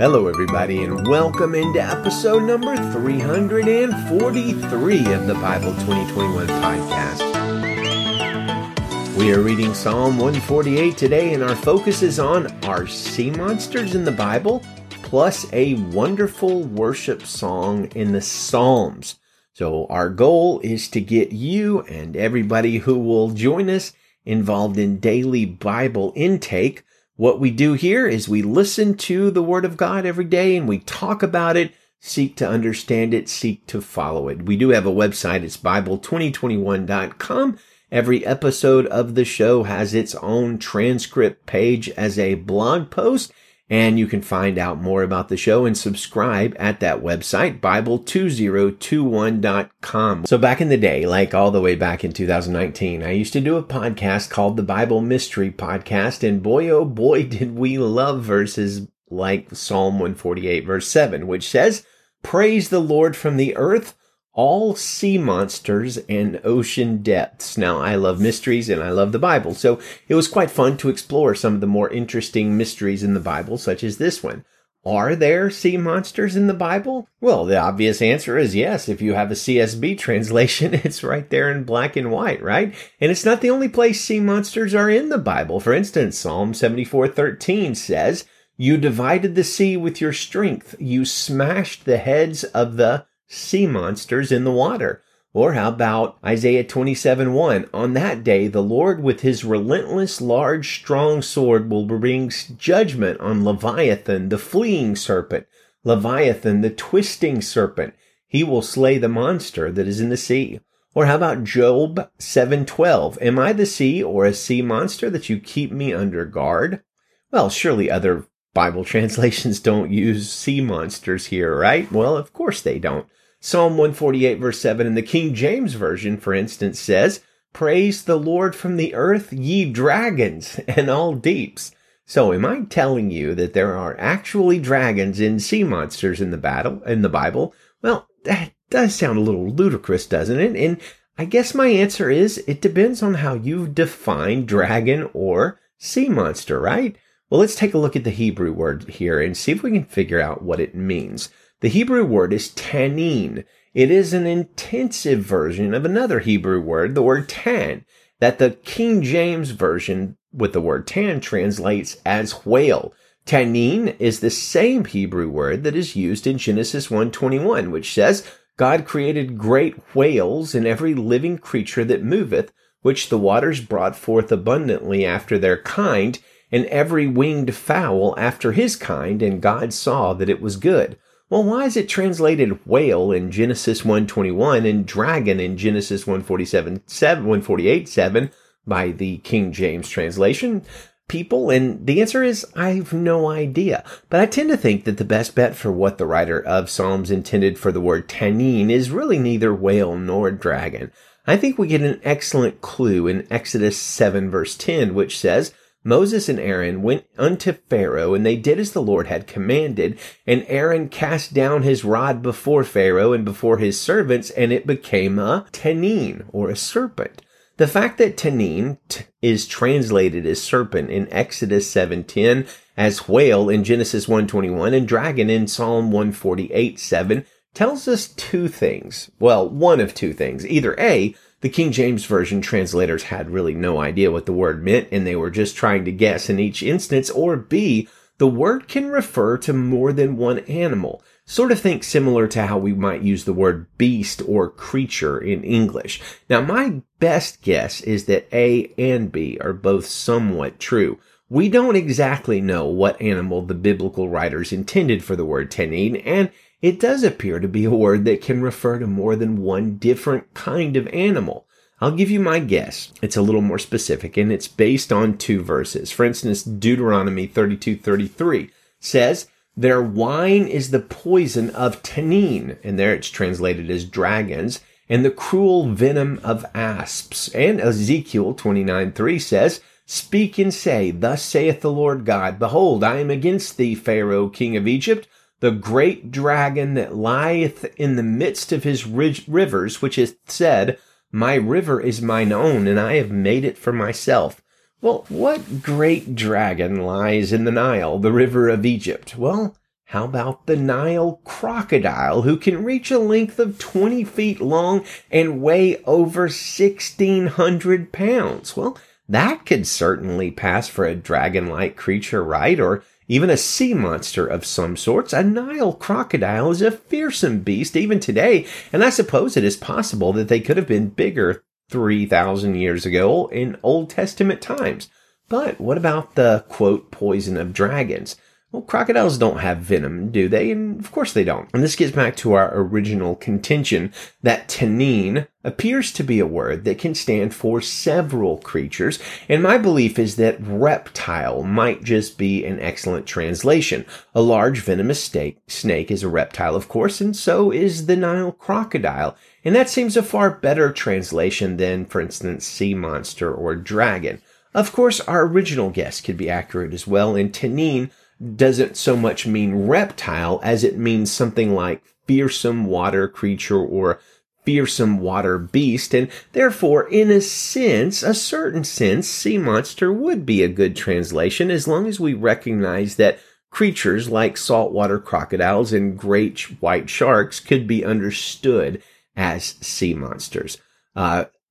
Hello everybody and welcome into episode number 343 of the Bible 2021 podcast. We are reading Psalm 148 today and our focus is on our sea monsters in the Bible plus a wonderful worship song in the Psalms. So our goal is to get you and everybody who will join us involved in daily Bible intake. What we do here is we listen to the Word of God every day and we talk about it, seek to understand it, seek to follow it. We do have a website. It's Bible2021.com. Every episode of the show has its own transcript page as a blog post, and you can find out more about the show and subscribe at that website, Bible2021.com. So back in the day, like all the way back in 2019, I used to do a podcast called the Bible Mystery Podcast, and boy, oh boy, did we love verses like Psalm 148, verse 7, which says, "Praise the Lord from the earth, all sea monsters and ocean depths." Now, I love mysteries and I love the Bible, so it was quite fun to explore some of the more interesting mysteries in the Bible, such as this one. Are there sea monsters in the Bible? Well, the obvious answer is yes. If you have a CSB translation, it's right there in black and white, right? And it's not the only place sea monsters are in the Bible. For instance, Psalm 74:13 says, "You divided the sea with your strength. You smashed the heads of the sea monsters in the water." Or how about Isaiah 27:1? "On that day, the Lord with his relentless, large, strong sword will bring judgment on Leviathan, the fleeing serpent, Leviathan, the twisting serpent. He will slay the monster that is in the sea." Or how about Job 7:12? "Am I the sea or a sea monster that you keep me under guard?" Well, surely other Bible translations don't use sea monsters here, right? Well, of course they don't. Psalm 148 verse 7 in the King James Version, for instance, says, "Praise the Lord from the earth, ye dragons and all deeps." So am I telling you that there are actually dragons and sea monsters in the Bible? Well, that does sound a little ludicrous, doesn't it? And I guess my answer is it depends on how you define dragon or sea monster, right? Well, let's take a look at the Hebrew word here and see if we can figure out what it means. The Hebrew word is tannin. It is an intensive version of another Hebrew word, the word tan, that the King James Version with the word tan translates as whale. Tannin is the same Hebrew word that is used in Genesis 1:21, which says, "God created great whales and every living creature that moveth, which the waters brought forth abundantly after their kind, and every winged fowl after his kind, and God saw that it was good." Well, why is it translated whale in Genesis 1:21 and dragon in Genesis 148:7 by the King James translation people? And the answer is, I have no idea. But I tend to think that the best bet for what the writer of Psalms intended for the word tannin is really neither whale nor dragon. I think we get an excellent clue in Exodus 7 verse 10, which says, "Moses and Aaron went unto Pharaoh, and they did as the Lord had commanded. And Aaron cast down his rod before Pharaoh and before his servants, and it became a tannin," or a serpent. The fact that tannin is translated as serpent in Exodus 7:10, as whale in Genesis 1:21, and dragon in Psalm 148:7 tells us two things. Well, one of two things. Either A, the King James Version translators had really no idea what the word meant, and they were just trying to guess in each instance, or B, the word can refer to more than one animal. Sort of think similar to how we might use the word beast or creature in English. Now, my best guess is that A and B are both somewhat true. We don't exactly know what animal the biblical writers intended for the word tannin, and it does appear to be a word that can refer to more than one different kind of animal. I'll give you my guess. It's a little more specific, and it's based on two verses. For instance, Deuteronomy 32:33 says, "Their wine is the poison of tannin," and there it's translated as dragons, "and the cruel venom of asps." And Ezekiel 29:3 says, "Speak and say, Thus saith the Lord God, Behold, I am against thee, Pharaoh, king of Egypt, the great dragon that lieth in the midst of his rivers, which hath said, My river is mine own, and I have made it for myself." Well, what great dragon lies in the Nile, the river of Egypt? Well, How about the Nile crocodile, who can reach a length of 20 feet long and weigh over 1,600 pounds? Well, that could certainly pass for a dragon-like creature, right? Or even a sea monster of some sorts. A Nile crocodile is a fearsome beast even today, and I suppose it is possible that they could have been bigger 3,000 years ago in Old Testament times. But what about the, quote, poison of dragons? Well, crocodiles don't have venom, do they? And of course they don't. And this gets back to our original contention that tannin appears to be a word that can stand for several creatures. And my belief is that reptile might just be an excellent translation. A large venomous snake is a reptile, of course, and so is the Nile crocodile. And that seems a far better translation than, for instance, sea monster or dragon. Of course, our original guess could be accurate as well, and tannin doesn't so much mean reptile as it means something like fearsome water creature or fearsome water beast, and therefore, in a certain sense, sea monster would be a good translation as long as we recognize that creatures like saltwater crocodiles and great white sharks could be understood as sea monsters.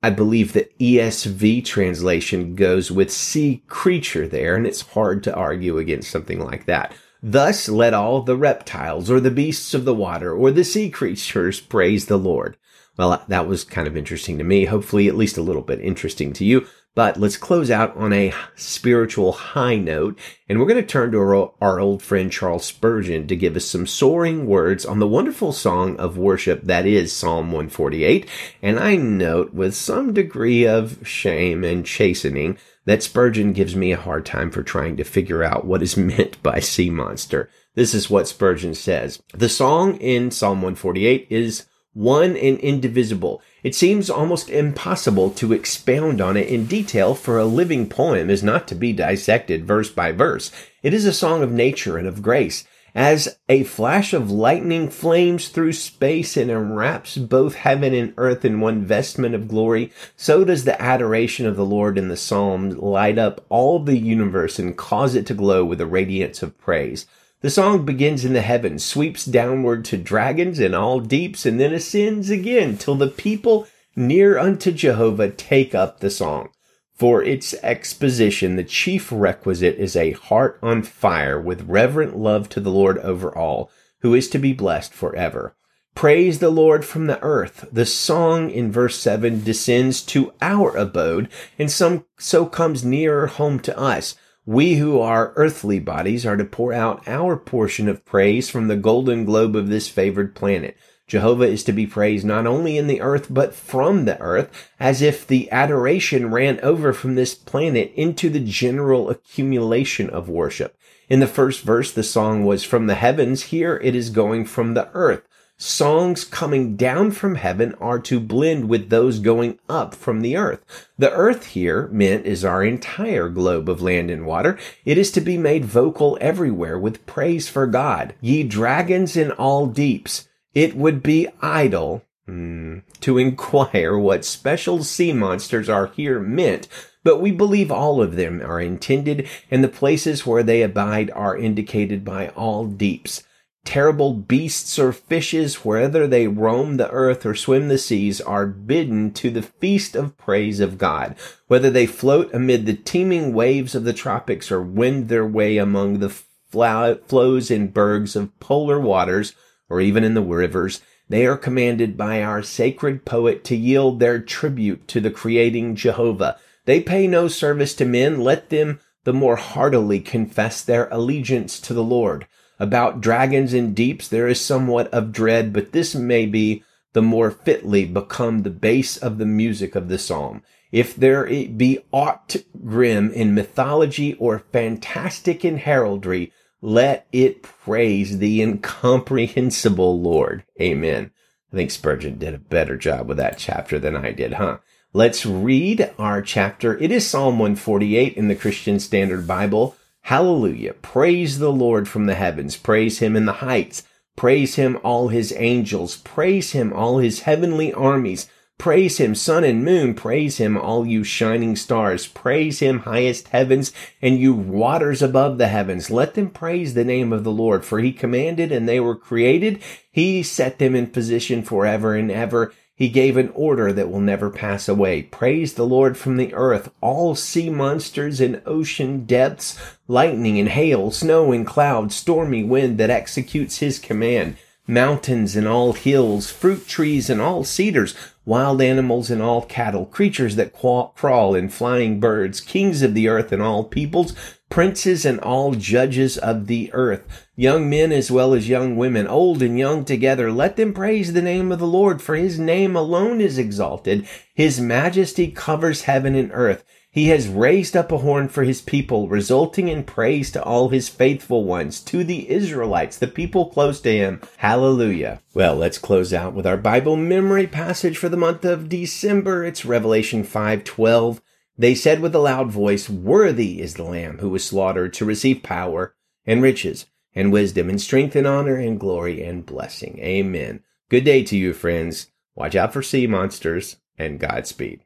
I believe the ESV translation goes with sea creature there, and it's hard to argue against something like that. Thus let all the reptiles or the beasts of the water or the sea creatures praise the Lord. Well, that was kind of interesting to me, hopefully at least a little bit interesting to you. But let's close out on a spiritual high note, and we're going to turn to our old friend Charles Spurgeon to give us some soaring words on the wonderful song of worship that is Psalm 148. And I note with some degree of shame and chastening that Spurgeon gives me a hard time for trying to figure out what is meant by sea monster. This is what Spurgeon says. The song in Psalm 148 is one and indivisible. It seems almost impossible to expound on it in detail, for a living poem is not to be dissected verse by verse. It is a song of nature and of grace. As a flash of lightning flames through space and enwraps both heaven and earth in one vestment of glory, so does the adoration of the Lord in the psalm light up all the universe and cause it to glow with the radiance of praise. The song begins in the heavens, sweeps downward to dragons and all deeps, and then ascends again till the people near unto Jehovah take up the song. For its exposition, the chief requisite is a heart on fire with reverent love to the Lord over all, who is to be blessed forever. Praise the Lord from the earth. The song in verse 7 descends to our abode, and so comes nearer home to us. We who are earthly bodies are to pour out our portion of praise from the golden globe of this favored planet. Jehovah is to be praised not only in the earth, but from the earth, as if the adoration ran over from this planet into the general accumulation of worship. In the first verse, the song was from the heavens. Here it is going from the earth. Songs coming down from heaven are to blend with those going up from the earth. The earth here meant is our entire globe of land and water. It is to be made vocal everywhere with praise for God. Ye dragons in all deeps, it would be idle to inquire what special sea monsters are here meant, but we believe all of them are intended, and the places where they abide are indicated by all deeps. Terrible beasts or fishes, whether they roam the earth or swim the seas, are bidden to the feast of praise of God. Whether they float amid the teeming waves of the tropics or wind their way among the floes and bergs of polar waters, or even in the rivers, they are commanded by our sacred poet to yield their tribute to the creating Jehovah. They pay no service to men. Let them the more heartily confess their allegiance to the Lord. About dragons and deeps there is somewhat of dread, but this may be the more fitly become the base of the music of the psalm. If there be aught grim in mythology or fantastic in heraldry, let it praise the incomprehensible Lord. Amen. I think Spurgeon did a better job with that chapter than I did, huh? Let's read our chapter. It is Psalm 148 in the Christian Standard Bible. Hallelujah. Praise the Lord from the heavens. Praise him in the heights. Praise him, all his angels. Praise him, all his heavenly armies. Praise him, sun and moon. Praise him, all you shining stars. Praise him, highest heavens, and you waters above the heavens. Let them praise the name of the Lord, for he commanded and they were created. He set them in position forever and ever. He gave an order that will never pass away. Praise the Lord from the earth, all sea monsters and ocean depths, lightning and hail, snow and cloud, stormy wind that executes his command. Mountains and all hills, fruit trees and all cedars, wild animals and all cattle, creatures that crawl and flying birds, kings of the earth and all peoples, princes and all judges of the earth, young men as well as young women, old and young together. Let them praise the name of the Lord, for his name alone is exalted. His majesty covers heaven and earth. He has raised up a horn for his people, resulting in praise to all his faithful ones, to the Israelites, the people close to him. Hallelujah. Well, let's close out with our Bible memory passage for the month of December. It's Revelation 5:12. They said with a loud voice, "Worthy is the Lamb who was slaughtered to receive power and riches and wisdom and strength and honor and glory and blessing." Amen. Good day to you, friends. Watch out for sea monsters, and Godspeed.